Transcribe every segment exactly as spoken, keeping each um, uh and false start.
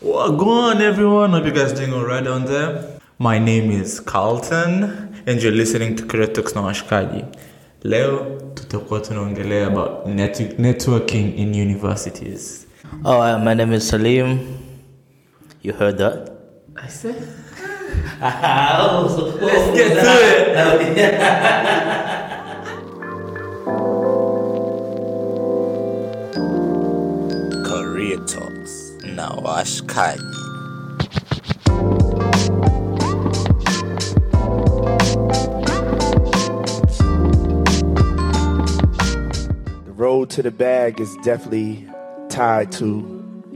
Wagwan, everyone. Hope you guys are doing all right down there. My name is Carlton, and you're listening to Kiretox no Ashkadi. Leo, tutakuwa tunaongelea about net- networking in universities. Oh, uh, my name is Salim. You heard that? I said. Let's get to it. Ashkadi. The road to the bag is definitely tied to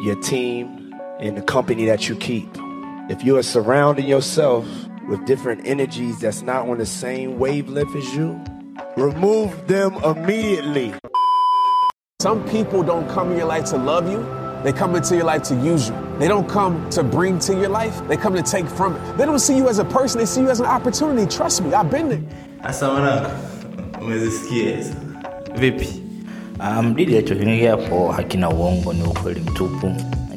your team and the company that you keep. If you are surrounding yourself with different energies that's not on the same wavelength as you, remove them immediately. Some people don't come in your life to love you. They come into your life to use you. They don't come to bring to your life. They come to take from it. They don't see you as a person. They see you as an opportunity. Trust me, I've been there. Asalamu alaykum. Umezisikia hizo? Vipi? Mdili ya chokingi hapo hakina uongo, ni ukweli mtupu.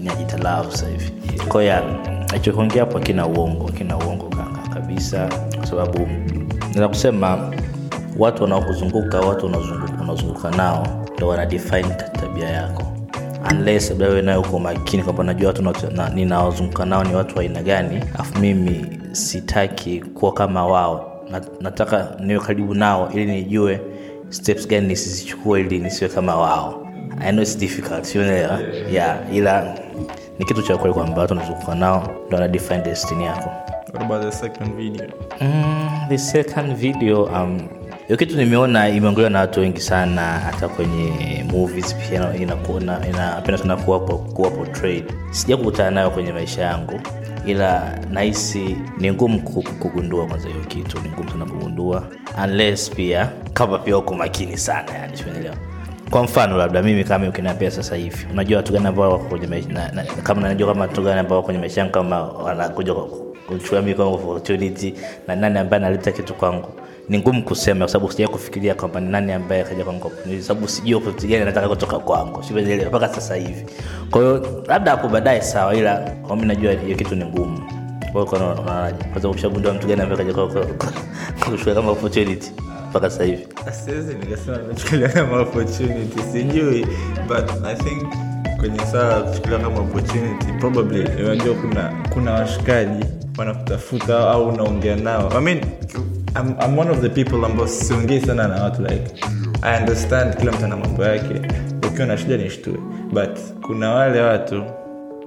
Ni ajita love sasa hivi. Kwa ya, chokingi hapo hakina uongo, hakina uongo kanga kabisa. Kwa sababu, nila kusema, watu wanaokuzunguka, watu wanaozunguka nao, ndio wanadefine tabia yako. Unless wewe nayo uko makini kwamba najua watu na, ninaozunguka nao ni watu wa aina gani, afu mimi sitaki kuwa kama wao. Nataka niwe karibu nao ili nijue steps gani nisizichukue ili nisiwe kama wao. I know it's difficult, you know. Yeah, ila ni kitu cha kweli kwamba watu wanazunguka nao ndio wana define destiny yako. What about the second video? Mm, the second video um Hiyo kitu nimeona imeongelewa na watu wengi sana, hata kwenye movies pia inakuona inapenda sana kuwa kuwa portrayed. Sijakutana nayo kwenye maisha yangu, ila nahisi ni ngumu kugundua. Kwanza hiyo kitu ni ngumu sana kugundua unless pia kama pia uko makini sana, yani unaelewa. Kwa mfano labda mimi kama ukinipea sasa hivi, unajua watu gani ambao wako kwenye maisha na, na, kama najua kama watu gani ambao wako kwenye maisha yangu, kama wanakuja kuchukua mimi kama opportunity na nani ambaye analeta kitu kwangu. Ni ngumu kusema kwa sababu sija kufikiria kwamba ni nani ambaye kaja kwangu, kwa sababu sijui kitu gani nataka kutoka kwangu, sielewi mpaka sasa hivi. Kwa hiyo labda hapo baadaye sawa, ila kwa mimi najua hiyo kitu ni ngumu. Kwa hiyo kuna kwa sababu ushagundua mtu gani ambaye kaja kwako kushukua kama opportunity mpaka sasa hivi. Siwezi nikasema nimechukulia kama opportunity, sijui, but I think kwenye saa kuchukulia kama opportunity probably unajua kuna kuna washikaji wanakutafuta au unaongea nao. I mean I'm I'm one of the people ambao siongei sana na watu, like I understand kila mtu ana mambo yake, ukiwa na shida ni shtue, but kuna wale watu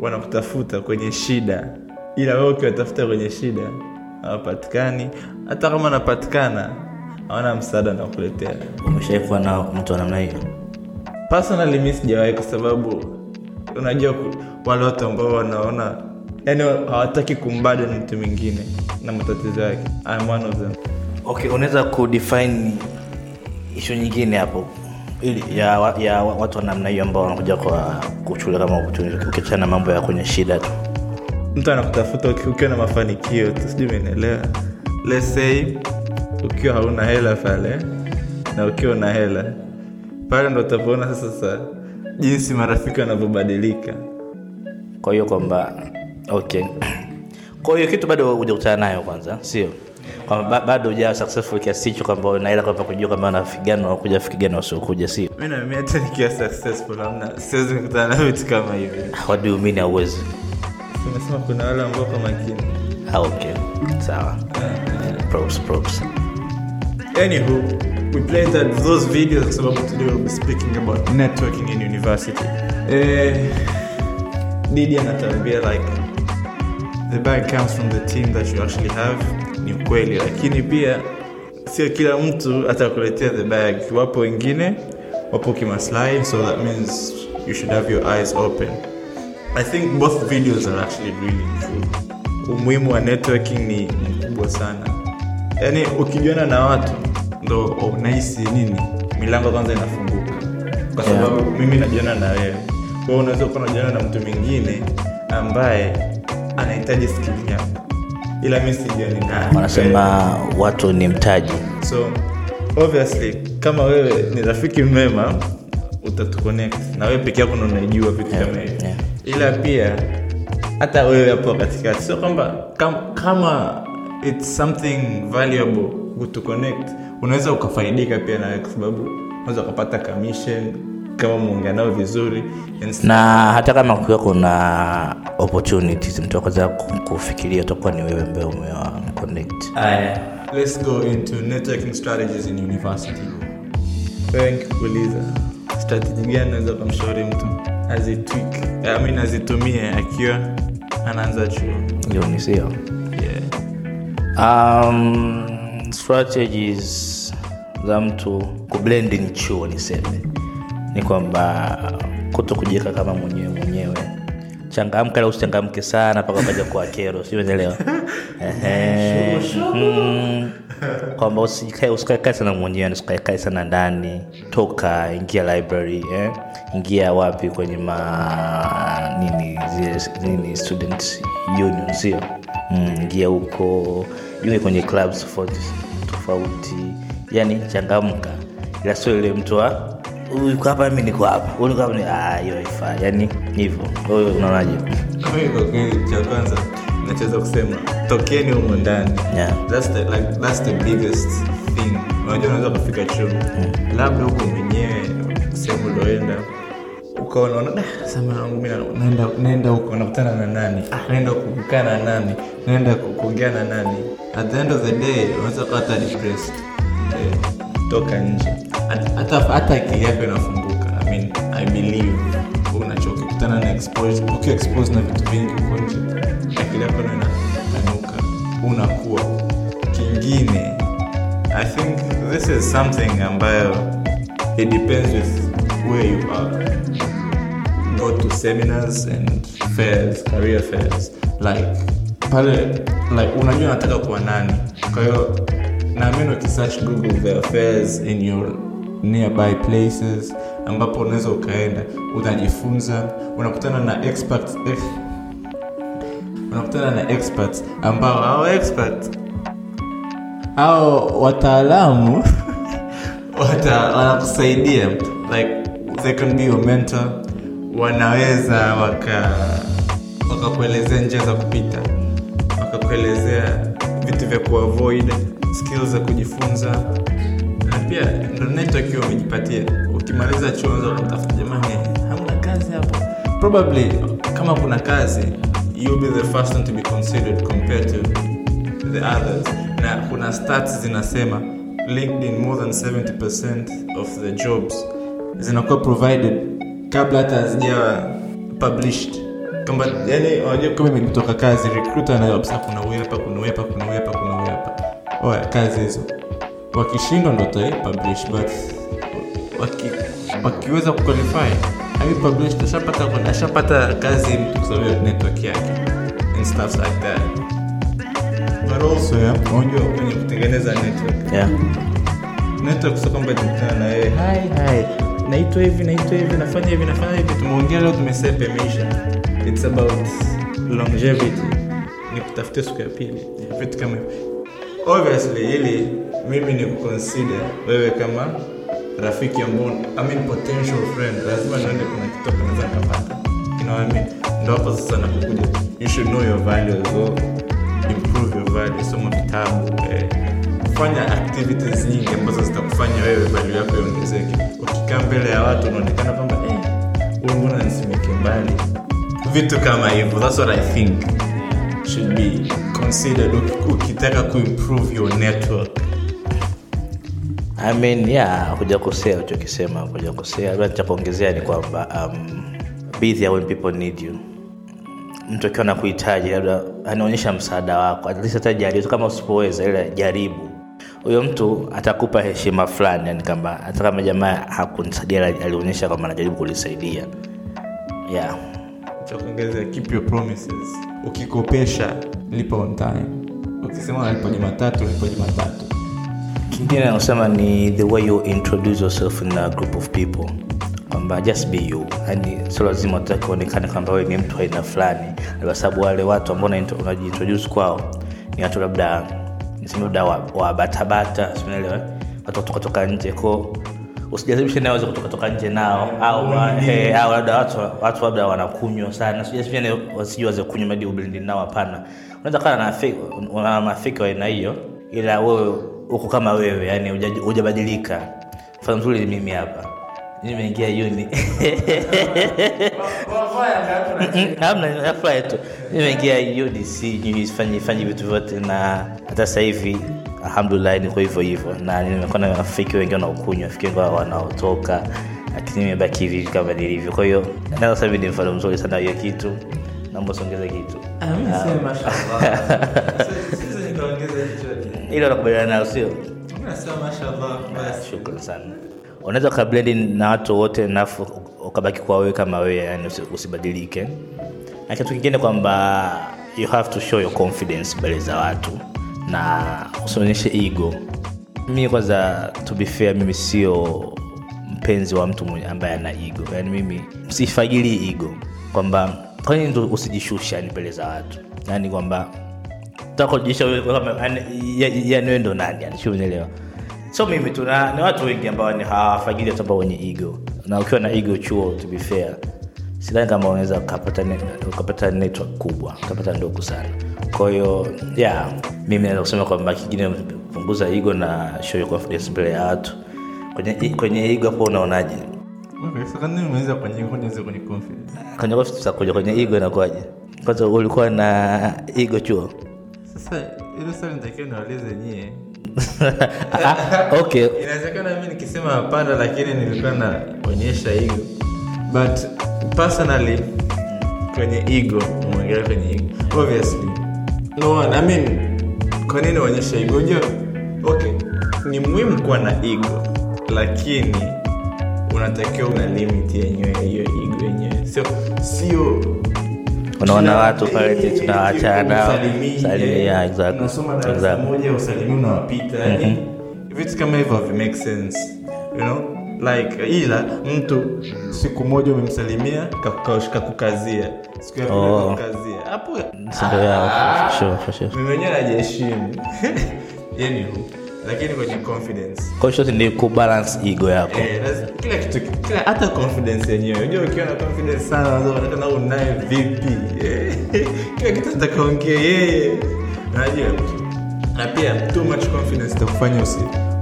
wanakutafuta kwenye shida, ila wewe ukiwatafuta kwenye shida hawapatikani, hata kama wanapatikana hawana msaada na kukuletea. Umeshaikuwa na mtu wa namna hiyo? Personally mimi sijawahi, kwa sababu unajua wale watu ambao wanaona yani hawataki kumbada na mtu mwingine na matatizo yake, I'm one of them. Okay, unaweza ku define issue nyingine hapo ili ya ya watu namna hiyo ambao wanakuja kwa kuchukua kama opportunity, ukichana mambo ya kwenye shida tu. Mtu anakutafuta ukiwa na mafanikio tu, sijui umeelewa. Let's say ukiwa hauna hela pale na ukiwa na hela pale, ndio utaona sasa sasa jinsi marafiki wanavyobadilika. Kwa hiyo kwamba okay. Kwa hiyo kitu bado hujakutana nayo kwanza, sio? Kwa bado hujawa successful kiasi hicho kwamba unaila kwamba kujua kama unafigana au kuja fikigana au kuja, sio? Mimi na mimi hata nikiwa successful amna siwezi kukutana na vitu kama hivi. What do you mean hauwezi? Unasema kuna wale ambao kama kini. Ah, okay. Sawa. Uh, props props. Anywho, we played that those videos because we're about to be speaking about networking in university. Eh Didi anatambia like the bag comes from the team that you actually have, ni kweli, lakini pia sio kila mtu atakuletea the bag. Wapo wengine wapo kimaslahi, so that means you should have your eyes open. I think both videos are actually really true. Umuhimu wa networking ni mkubwa sana, yani ukijiona na watu ndo unahisi nini, milango kwanza inafunguka, kwa sababu mimi najiona na wewe. Kwa hiyo unaweza kujiona na mtu mwingine ambaye anahitaji skill yako, ila mimi sijioni naye. Wanasema watu ni mtaji, so obviously kama wewe ni rafiki mwema utatuconnect, na wewe peke yako unajua vitu kama hivi, ila pia hata wewe hapo katikati. Sio kwamba kama it's something valuable to connect, unaweza ukafaidika pia na kwa sababu unaweza kupata commission kama muunganao vizuri, na hata kama kukiwa kuna opportunities mtu akaanza kufikiria utakuwa ni wewe ambaye umewa connect. Haya, let's go into networking strategies in university. Thank you Lisa. Strategy gani unaweza kumshauri mtu azitweak, I mean azitumie akiwa anaanza chuo? Ndio ni sio. Yeah. Um strategies za mtu kublend in chuo niseme ni kwamba kutokujiweka kama mwenyewe mwenyewe, changamka au usichangamke sana mpaka paja kwa kero, sio unaelewa? Ehe. Mm, kwamba usikae usikae sana mwenyewe, usikae sana ndani, toka ingia library, eh ingia wapi kwenye ma nini nini student union, sio ingia mm, huko yule kwenye clubs tofauti tofauti, yani changamka, ila sio ile mtu wa uko hapa mimi niko hapa wewe kama ni ah hiyo haifai, yani hivyo. Wewe unaonaje? Kwa kweli cha kwanza nachoweza kusema tokeni huko ndani, yeah. That's the like that's the biggest thing. Unajua unaweza kufika chuo mm. labda huko mwenyewe sehemu ndoenda ukaona sema wangu mimi naenda naenda huko nakutana na nani, ah naenda kukutana na nani, naenda kuongea na nani, at the end of the day unaweza kata depressed. Yeah. Toka nje, hata hata akili yako inafunguka. I mean I believe unachoka kutana na exposure, ukiwa exposed na vitu vingi kwa nje akili yako inafunguka, unakuwa kingine. I think this is something ambayo it depends with where you are. Go to seminars and fairs, career fairs, like pale like unajua unataka kuwa nani, kwa hiyo na mimi nikisearch Google the affairs in your nearby places ambapo unaweza ukaenda utajifunza, unakutana na experts eh, unakutana na experts ambao hao experts hao wataalamu watakusaidia, like they can be your mentor, wanaweza waka wakakuelezea njia za kupita, wakakuelezea vitu vya kuavoid, skills za kujifunza, na pia ndo network hiyo umejipatia. Ukimaliza chuo unaweza kutafuta jamani hamna kazi hapo, probably kama kuna kazi you'll be the first one to be considered compared to the others. Na kuna stats zinasema LinkedIn more than seventy percent of the jobs zinakuwa provided kabla hata hazijawa published, kama yani unajua kama imetoka kazi recruiter na observe kuna wewe hapa kuna wewe hapa kuna wewe hapa kuna wewe hapa oya kazi hizo, wakishindwa ndo ta publish, but waki wakiweza kuqualify ai publish tashapata kuna shapata kazi mtu kwa sababu network yake and stuff like that. But also unajua kwenye kutengeneza network, yeah, network sio kwamba tunatana na yeye hi hi naitwa hivi naitwa hivi nafanya hivi nafanya hivi tumeongea leo tumesepe maisha. It's about longevity, ni kutafuta siku ya pili vitu kama obviously ili mimi ni kuconsider wewe kama rafiki ambaye I mean potential friend, lazima nione kuna kitu tunaweza kupata, you know I mean ndio hapo sasa nakukuja. You should know your value as well, improve your value, soma vitabu eh, fanya activities nyingi ambazo zitakufanya wewe value yako iongezeke. Ukikaa mbele ya watu unaonekana kwamba eh wewe mbona nisimeke mbali, vitu kama hivyo. That's what I think should be considered ukitaka ku improve your network. I mean yeah, kuja kusea ulichokisema kuja kusea labda nitakuongezea ni kwamba um be there when people need you, mtu akiwa anakuhitaji labda anaonyesha msaada wako, at least hata jaribu, kama usipoweza ila jaribu, huyo mtu atakupa heshima fulani, yani kama hata kama jamaa hakunisaidia alionyesha kwamba anajaribu kunisaidia. Yeah, nitakuongezea keep your promises. Ukikopesha lipa on time, ukisema lipa Jumatatu lipa Jumatatu. Kingine nasema ni the way you introduce yourself in a group of people, kwamba just be you, yani sio lazima utaonekane kwamba wewe ni mtu aina fulani, kwa sababu wale watu ambao unajiintroduce kwao ni watu labda niseme labda wa batabata, unaelewa, watu kutoka nje, kwa usijaribu nayo kutoka toka nje nao au eh au labda watu watu labda wanakunywa sana, usijaribu wasiweze kunywa hadi ublend nao, hapana. Unaweza kana na fake na mafiki wa aina hiyo, ila wewe uko kama wewe, yani hujabadilika. Mfano mzuri mimi hapa. Nimeingia uni. Hamna afla tu. Nimeingia U D C, nilifanya fanya vitu vyote na hata sasa hivi alhamdulillah ni kwa hivyo hivyo, na nimekuwa na rafiki wengi wanaokunywa, rafiki wao wanaotoka, lakini nimebaki hivi kama nilivyo. Kwa hiyo ndio sasa hivi ni mfano mzuri sana ya kitu. Naomba songeza kitu. Amesema mashallah. Sisi nikaongeza kitu. Ile nakubaliana nayo sio? Nasema mashallah. Shukrani sana. Unaweza kablend na watu wote na ukabaki kwa wewe kama wewe, yani usibadilike. Na kitu kingine kwamba you have to show your confidence mbele za watu na usionyeshe ego. Mimi kwanza, to be fair, mimi sio mpenzi wa mtu ambaye ana ego. Yaani mimi msifagili ego kwamba kwa nini ndo usijishushe mbele za watu. Yaani kwamba utakojisha wewe kama yaani wewe ndo nani, yani sio unielewa. So mimi tuna ni watu wengi ambao ni hawafagili hata wenye ego. Na ukiwa na ego chuo, to be fair, sidhani kama unaweza kupata kupata network kubwa, kupata ndogo sana. Kwa hiyo yeah, mimi naweza kusema kwamba kingine kupunguza ego na show your confidence mbele ya watu. Kwenye kwenye ego hapo unaonaje? Okay, sasa so, nini unaweza kwenye kwenye kwenye confidence? Kwenye confidence kwenye kwenye ego inakuaje? Kwanza ulikuwa na ego chuo. Sasa ile swali nitakiwa niulize nyie. Okay. Inawezekana mimi nikisema hapana, lakini nilikuwa naonyesha ego. But personally kwenye ego, mwangalia kwenye ego. Obviously. No one, I mean, kwa nini naonyesha ego? Je, okay, ni muhimu kuwa na ego, lakini unatakiwa una limit yenyewe hiyo ego yenyewe. So, sio unaona watu pale tunaacha nao salimia, exactly, nasoma na mmoja usalimia unawapita, yani vitu kama hivyo it makes sense, you know, like ila mtu siku moja umemsalimia kakushika kukazia siku ya pili kukazia hapo ndio yao sure sure mimi mwenyewe najiheshimu yani lakini kwenye confidence conscious ndio ku balance ego yako, eh kila kitu, kila hata confidence yenyewe. Unajua ukiwa na confidence sana unaweza kuonekana unaye vipi, kila kitu tutakaongea yeye unajua. Na pia too much confidence itakufanya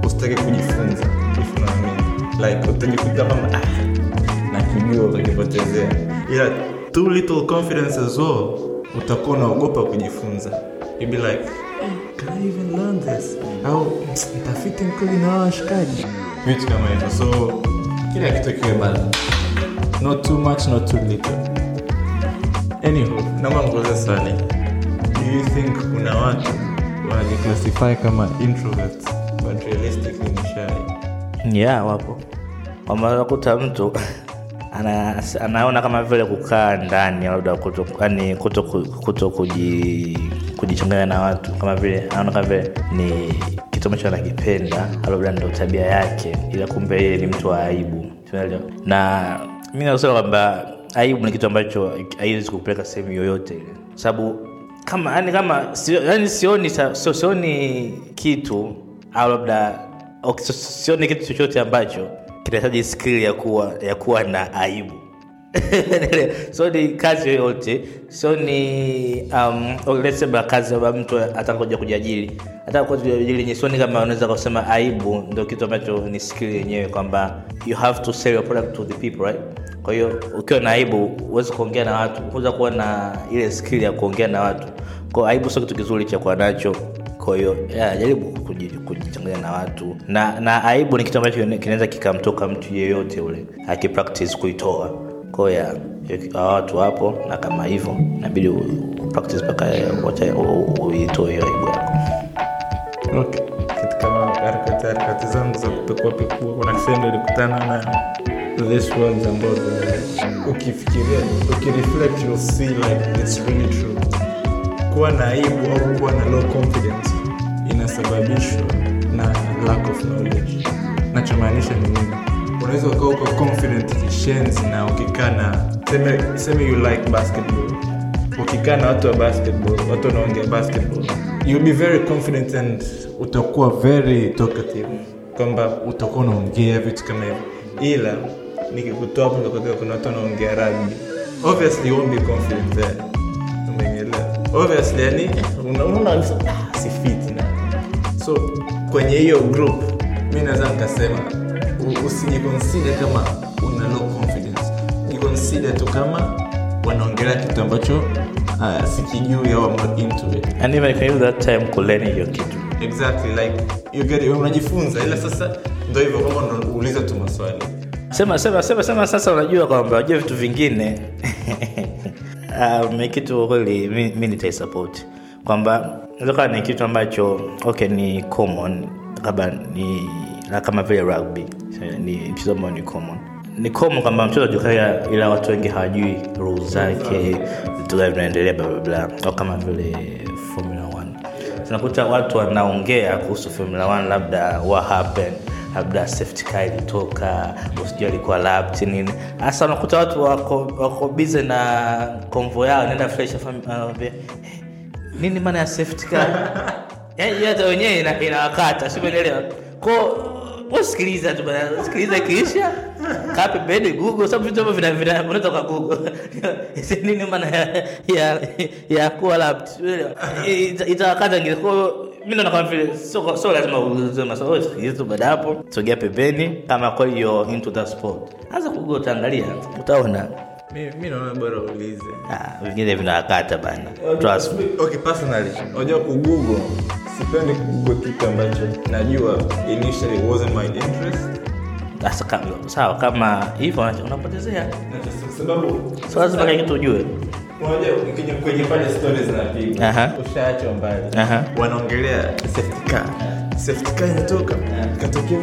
usitake kujifunza, if na mimi like utajikuta kama ah na kujua utakipotezea, ila too little confidence as well utakuwa unaogopa kujifunza, you be like can I even learn this? Au nitafiti mkuli na Ashkadi. Vitu kama hivyo. So, kila kitu kiwe balance. Not too much, not too little. Anywho, naomba ngoja swali. Do you think kuna watu wanajiclassify kama introverts but realistically ni shy? Yeah, wapo. Kama ukuta mtu ana anaona kama vile kukaa ndani labda kutokani kutokuji kujichanganya na watu, kama vile anaona kama vile ni kitu ambacho anakipenda labda ndio tabia yake, ila kumbe yeye ni mtu wa aibu, unaelewa. Na mimi nasema kwamba aibu ni kitu ambacho haiwezi kukupeleka sehemu yoyote ile, sababu kama yani kama yani sioni so, sioni kitu au labda sioni kitu chochote ambacho kinahitaji skill ya kuwa ya kuwa na aibu. So ni kazi yote, so ni um unasema kazi ya mtu atakoja kujiajiri atakoja kujiajiri yenyewe, so ni kama unaweza kusema aibu ndio kitu ambacho ni skill yenyewe, kwamba you have to sell your product to the people, right? Kwa hiyo ukiwa na aibu uweze kuongea na watu, unaweza kuwa na ile skill ya kuongea na watu. Kwa aibu sio kitu kizuri cha kuwa nacho. Kwa hiyo yeah, jaribu kujichanganya na watu, na na aibu ni kitu ambacho kinaweza kikamtoka mtu yeyote ule akipractice kuitoa. Kwa hiyo watu hapo, na kama hivyo inabidi practice mpaka wote uitoe hiyo aibu yako. Okay, katika harakati harakati zangu za kupekua pekua kuna kusema nilikutana na this words ambao ukifikiria ukireflect you'll see like it's really true. Kuwa na aibu au kuwa na low confidence inasababishwa na lack of knowledge. Nachomaanisha ni nini? Unaweza ukawa uko confident kishenzi na ukikaa na sema sema you like basketball, ukikaa na watu wa basketball, watu wanaongea basketball, you'll be very confident and utakuwa very talkative, kwamba utakuwa unaongea vitu kama hivyo, ila nikikutoa hapo ndo kwamba kuna watu wanaongea rugby, obviously you won't be confident there. Umeelewa? Obviously yani unaona si fit na so kwenye hiyo group mimi naweza nikasema usijiconsider kama una low confidence, you consider tu kama wanaongelea kitu ambacho uh, sikijui au I'm into it, and even if you that time kuleni hiyo kitu exactly like you get it, unajifunza. Ila sasa ndio hivyo kwamba unauliza tu maswali, sema sema sema sema sasa unajua kwamba unajua vitu vingine ah uh, kitu kweli mimi nita support kwamba ndio ni kitu ambacho okay ni common kama ni kama vile rugby ni mchezo ambao ni common ni common kama mchezo jukaya, ila watu wengi hawajui rules zake vitu gani vinaendelea bla bla bla, kama vile Formula one tunakuta watu wanaongea kuhusu Formula one labda what happened, labda safety car ilitoka, usijui alikuwa lap nini. Hasa unakuta watu wako wako busy na convo yao, naenda fresh family nini maana ya safety car yaani yote wenyewe ina inawakata sio unaelewa kwa usikiliza tu bana, sikiliza kisha kapi bende Google sababu vitu vina vina unatoka Google nini maana ya ya kuwa lap itawakata ngilikuwa mimi ndo nakwambia vile sio sio lazima uulize maswali hizo baada hapo sogea pembeni kama kwa hiyo into the sport anza Google utaangalia utaona mimi mimi naona bora uulize ah vingine vinawakata bana trust me okay personally unajua ku Google sipendi ku kitu ambacho najua initially wasn't my interest hasa kama sawa kama hivyo unapotezea sababu so lazima kitu ujue unajua ukija kwenye pale stories zinapiga ushaacho mbali wanaongelea safety car safety car inatoka katokea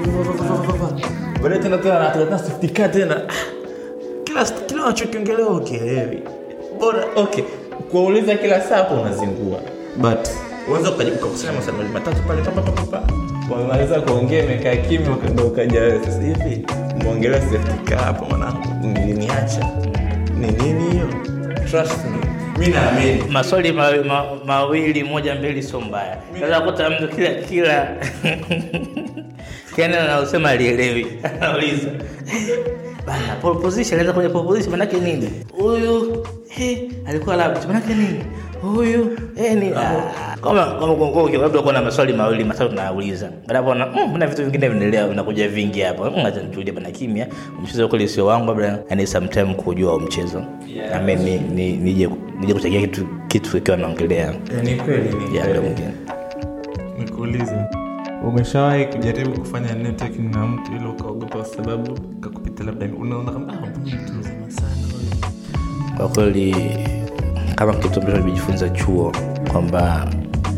wale tena tena tena safety car tena kila kila unachokiongelea ukielewi bora okay kuuliza kila saa unazingua but unaweza ukakusema maswali matatu pale papa papa wamaliza kuongea imekaa kimya ukadao kaja wewe sasa hivi muongelea safety car hapo mwanangu niliniacha ni nini hiyo trust me mimi naamini maswali mawili ma, ma, moja mbili sio mbaya unaweza kukuta mtu kila kila kana anasema alielewi anauliza bana pole position anaweza kwenye pole position maana yake nini huyu he alikuwa labda maana yake nini huyu eh ni kama kama kongoke labda kuna maswali mawili matatu nauliza baada hapo kuna vitu vingine vinaendelea vinakuja vingi hapo acha nitulie bana kimya mchezo kule sio wangu bana yani sometime kujua mchezo na mimi nije nije kuchagia kitu kitu ikiwa naongelea ni kweli ni ya mgeni nikuuliza umeshawahi kujaribu kufanya networking na mtu ile ukaogopa kwa sababu kakupita labda unaona kama ah mtu mzima sana kwa kweli kama kitu ambacho nimejifunza chuo kwamba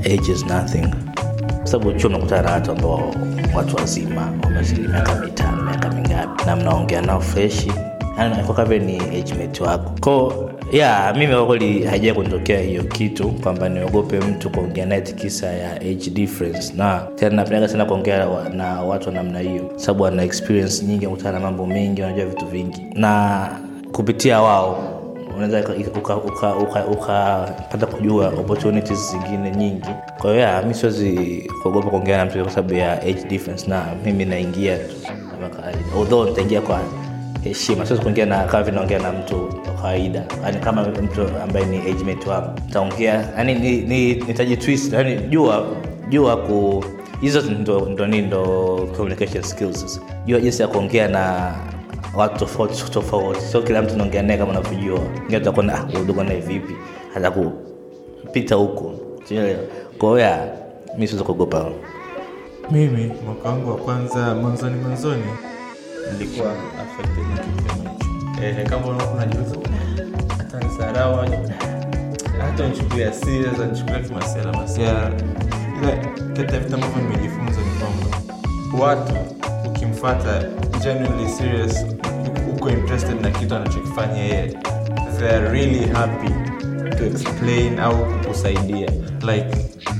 age is nothing sababu chuo nakutana na watu ambao watu wazima wamezidi miaka mitano miaka mingapi na mnaongea nao fresh ana kwa kama ni age mate wako kwa yeah mimi kwa kweli haija kutokea hiyo kitu kwamba niogope mtu kuongea naye kisa ya age difference na tena napenda sana kuongea na watu namna hiyo sababu ana experience nyingi kutana na mambo mengi anajua vitu vingi na kupitia wao unaweza uka uka uka ukapata kujua opportunities zingine nyingi. Kwa hiyo mimi siwezi kuogopa kuongea na mtu kwa sababu ya age difference na mimi naingia tu kama kawaida. Although nitaingia kwa heshima, siwezi kuongea na kama vinaongea na mtu kawaida. Yaani kama mtu ambaye ni age mate wangu, nitaongea yaani nitaji twist, yaani jua jua ku hizo ndo ndo ndo communication skills. Jua jinsi ya kuongea na watu tofauti tofauti sio kila mtu anaongea naye kama unavyojua ngine utakuwa ah udogo naye vipi hata kupita huko unaelewa kwa hiyo mimi siwezi kuogopa. Mimi mwaka wangu wa kwanza mwanzoni mwanzoni nilikuwa affected na kitu kama hicho eh kama unajiuliza hata nisarau hata nichukulia serious nichukulia kama masuala masuala ila kitafuta mambo nimejifunza ni kwamba watu ukimfuata genuinely serious uko interested na kitu anachokifanya yeye they are really happy to explain au kukusaidia like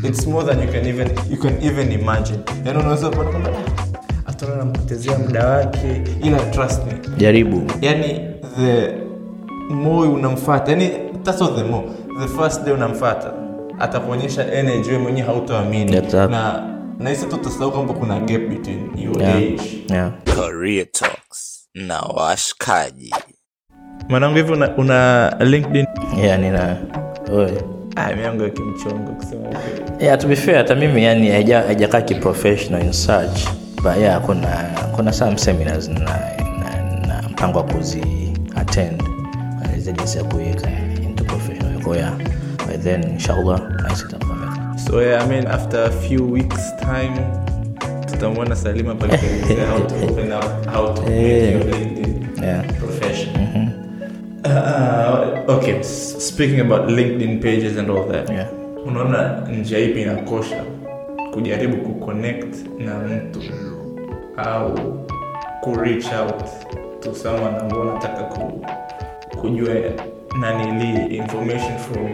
it's more than you can even you can even imagine yani unaweza kuona kwamba atona nampotezea muda wake ila trust me jaribu yani the more unamfuata yani that's all the more the first day unamfuata atakuonyesha energy wewe mwenyewe hautoamini na na hisi tu tutasahau kwamba kuna gap between your yeah. age yeah. Career Talks na Washkaji. Mwanangu, hivi una, una LinkedIn? Yeah, nina. Oye. Ah, miango kimchongo kusema ukweli. Yeah, to be fair, hata mimi yani haijakaa ki professional in search. But yeah, kuna kuna some seminars na na mpango wa kuzi attend. Anaweza jinsi ya kuweka into professional kwa yeah. But then inshallah I sit up for it. So yeah, I mean after a few weeks time tutamwona Salim hapa kuelezea how to open up how to make your LinkedIn yeah. professional. Mm-hmm. Uh, okay, speaking about LinkedIn pages and all that. Yeah. Unaona njia ipi inakosha kujaribu kuconnect na mtu au ku reach out to someone ambao unataka ku, kujua nani li information from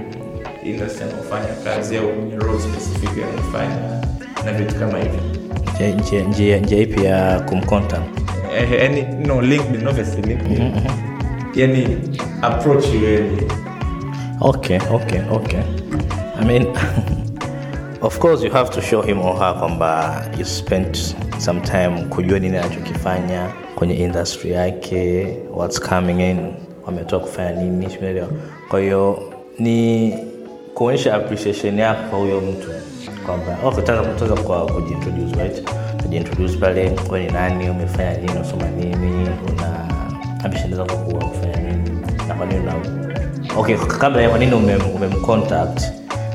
industry unafanya kazi au ni role specific unafanya na vitu kama hivyo. Njia njia njia ipi ya kumcontact? Eh, any no LinkedIn, obviously LinkedIn. Mm-hmm. Yani approach really. Okay, okay, okay. I mean, of course you have to show him or her kwamba you spent some time kujua nini anachokifanya kwenye industry yake, what's coming in, wametoka kufanya nini, umeelewa? Kwa hiyo ni kuonyesha appreciation yako kwa huyo mtu kwamba okay, tazama mtoza kwa kujintroduce, right? Kujintroduce pale wewe ni nani, umefanya nini, unasoma nini, una ambition zako kwa kufanya nini na kwa nini na okay kabla ya kwa nini umemcontact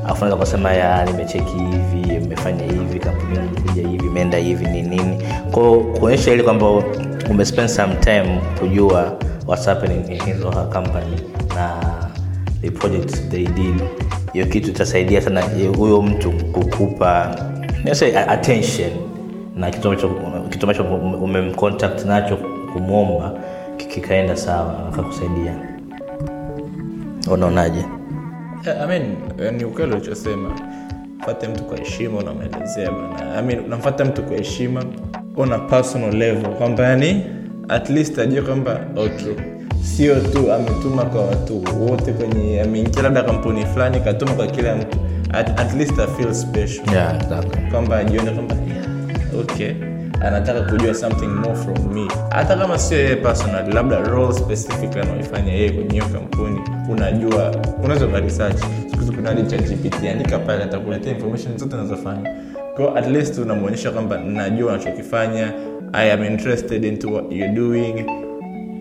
afu unaweza kusema ya nimecheki hivi umefanya hivi kampuni imekuja hivi imeenda hivi ni nini kwa kuonyesha ile kwamba umespend some time kujua what's happening in his or her company na the projects they did. Hiyo kitu itasaidia sana huyo mtu kukupa let's say attention na kitu ambacho kitu ambacho umemcontact nacho kumwomba kikaenda sawa akakusaidia. Unaonaje? Yeah, I mean ni ukweli unachosema. Fuata mtu kwa heshima na maelezo bana. I mean unamfuata mtu kwa heshima on a personal level. Kwamba yani at least ajue kwamba okay sio tu ametuma kwa watu wote kwenye ameingia labda kampuni fulani katuma kwa kila mtu. At, at least I feel special. Yeah, exactly. Kwamba ajione kwamba yeah, okay. Anataka kujua something more from me. Hata kama sio yeye personal, labda role specific anaoifanya yeye kwenye kampuni. Unajua, unaweza ku research. Siku hizi kuna ChatGPT, andika pale atakuletea information zote anazofanya. Kwa at least unamuonyesha kwamba najua unachokifanya, I am interested into what you're doing.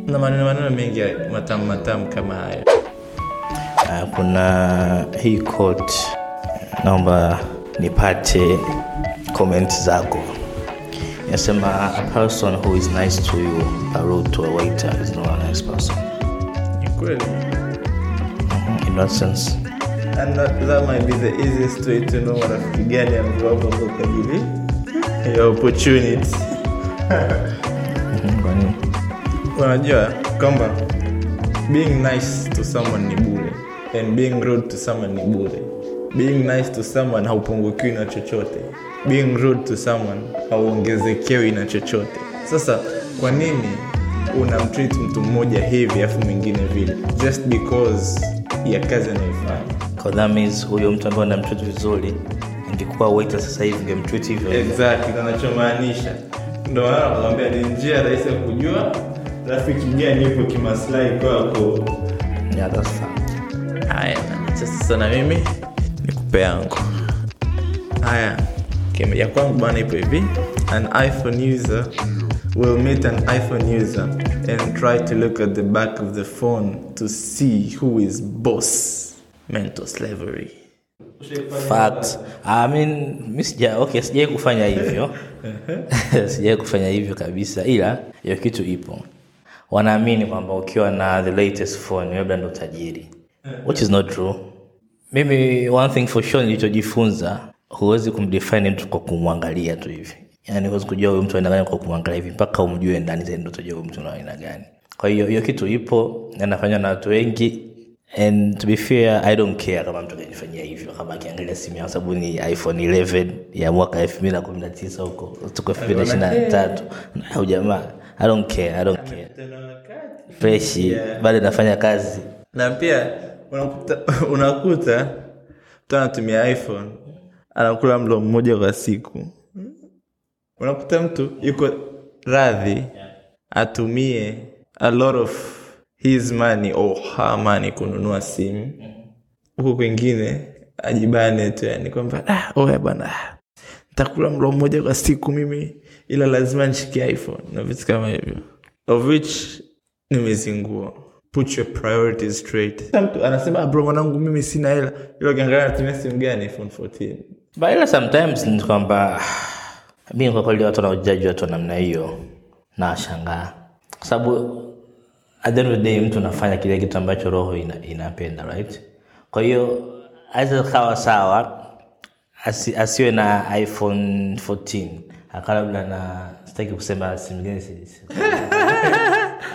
Na maneno maneno mengi matamu matamu kama haya. Uh, kuna hii quote naomba nipate comments zako. Yasema a person who is nice to you, a rude to a waiter is not a nice person. Ni kweli. Mm-hmm. In that sense. And that, that might be the easiest way to know what a figani and what a vocabulary. Your opportunity. Kwa nini? Unajua kwamba being nice to someone ni bure and being rude to someone ni bure. Being nice to someone haupungukiwi na chochote. Being rude to someone hauongezekewi na chochote. Sasa kwa nini unamtreat mtu mmoja hivi afu mwingine vile just because ya kazi anayofanya? Cause that means huyo mtu ambaye unamtreat vizuri ingekuwa waiter sasa hivi ungemtreat hivyo. Exactly, anachomaanisha. Ndio maana nakwambia ni njia rahisi ya kujua rafiki gani yuko kimaslahi kwako. Yeah, that's fact. Haya, sasa na mimi nikupe yangu. Haya. Kama ya kwangu bwana ipo hivi, an iPhone user will meet an iPhone user and try to look at the back of the phone to see who is boss. Mental slavery. Fact. I mean, misija okay sijai kufanya hivyo. Sijai kufanya hivyo kabisa ila hiyo kitu ipo. Wanaamini kwamba ukiwa na the latest phone labda ndo tajiri. Which is not true. Mimi one thing for sure nilichojifunza huwezi kumdefine mtu kwa kumwangalia tu hivi. Yaani huwezi kujua huyo mtu anafanya kwa kumwangalia hivi mpaka umjue ndani zaidi ndio utajua huyo mtu ana aina gani. Kwa hiyo hiyo kitu ipo na inafanywa na watu wengi and to be fair I don't care kama mtu anifanyia hivyo kama akiangalia simu yangu sababu ni iPhone eleven ya mwaka twenty nineteen huko tuko twenty twenty-three au jamaa I don't care I don't care. Fresh bado nafanya kazi. Na pia unakuta unakuta mtu anatumia iPhone anakula mlo mmoja kwa siku. Unakuta mtu yuko radhi atumie a lot of his money or her money kununua simu, huko kwingine ajibane tu, yani kwamba ah, oya bwana, nitakula mlo mmoja kwa siku mimi, ila lazima nishike iPhone na vitu kama hivyo, of which nimezingua. Put your priorities straight. Mtu anasema bro mwanangu mimi sina hela, ila kiangalia natumia simu gani, iPhone fourteen. But ila sometimes ni kwamba mimi kwa kweli watu wanaojudge watu namna hiyo na shangaa, kwa sababu at the end of the day mtu anafanya kile kitu ambacho roho ina, inapenda, right? Kwa hiyo aza kawa sawa asi, asiwe na iPhone fourteen akalabla na sitaki kusema simu gani sisi.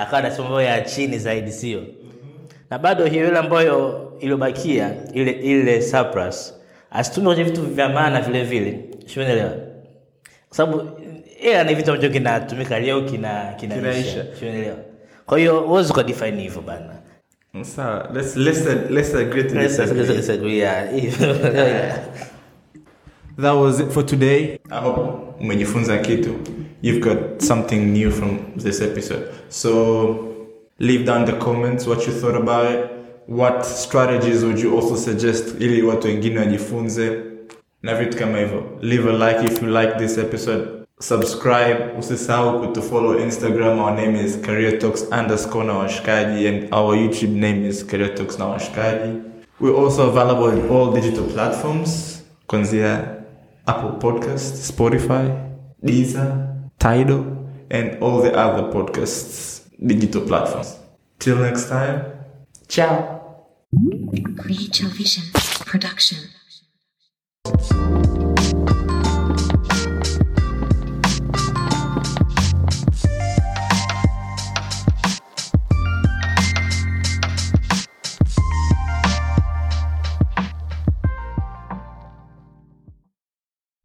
Akada simu ya chini zaidi, sio? Na bado hiyo ile ambayo ilobakia ile ile surplus asitumie kwenye vitu vya maana vile vile. Umeelewa? Kwa sababu ile ni vitu ambacho kinatumika leo kina kinaisha. Umeelewa? Kwa hiyo uwezo kwa define hivyo bana. Sawa, let's listen, let's agree to this. Let's agree. That was it for today. I hope umejifunza kitu. You've got something new from this episode. So leave down the comments what you thought about it. What strategies would you also suggest ili watu wengine wajifunze? Na vitu kama hivyo. Leave a like if you like this episode. Subscribe, usisahau to follow Instagram. Our name is Kiretox underscore no Ashkadi, and our YouTube name is Kiretox no Ashkadi. We're also available in all digital platforms, consider Apple Podcasts, Spotify, Deezer, Tidal, and all the other podcasts, digital platforms. Till next time, ciao. Creative Vision Production.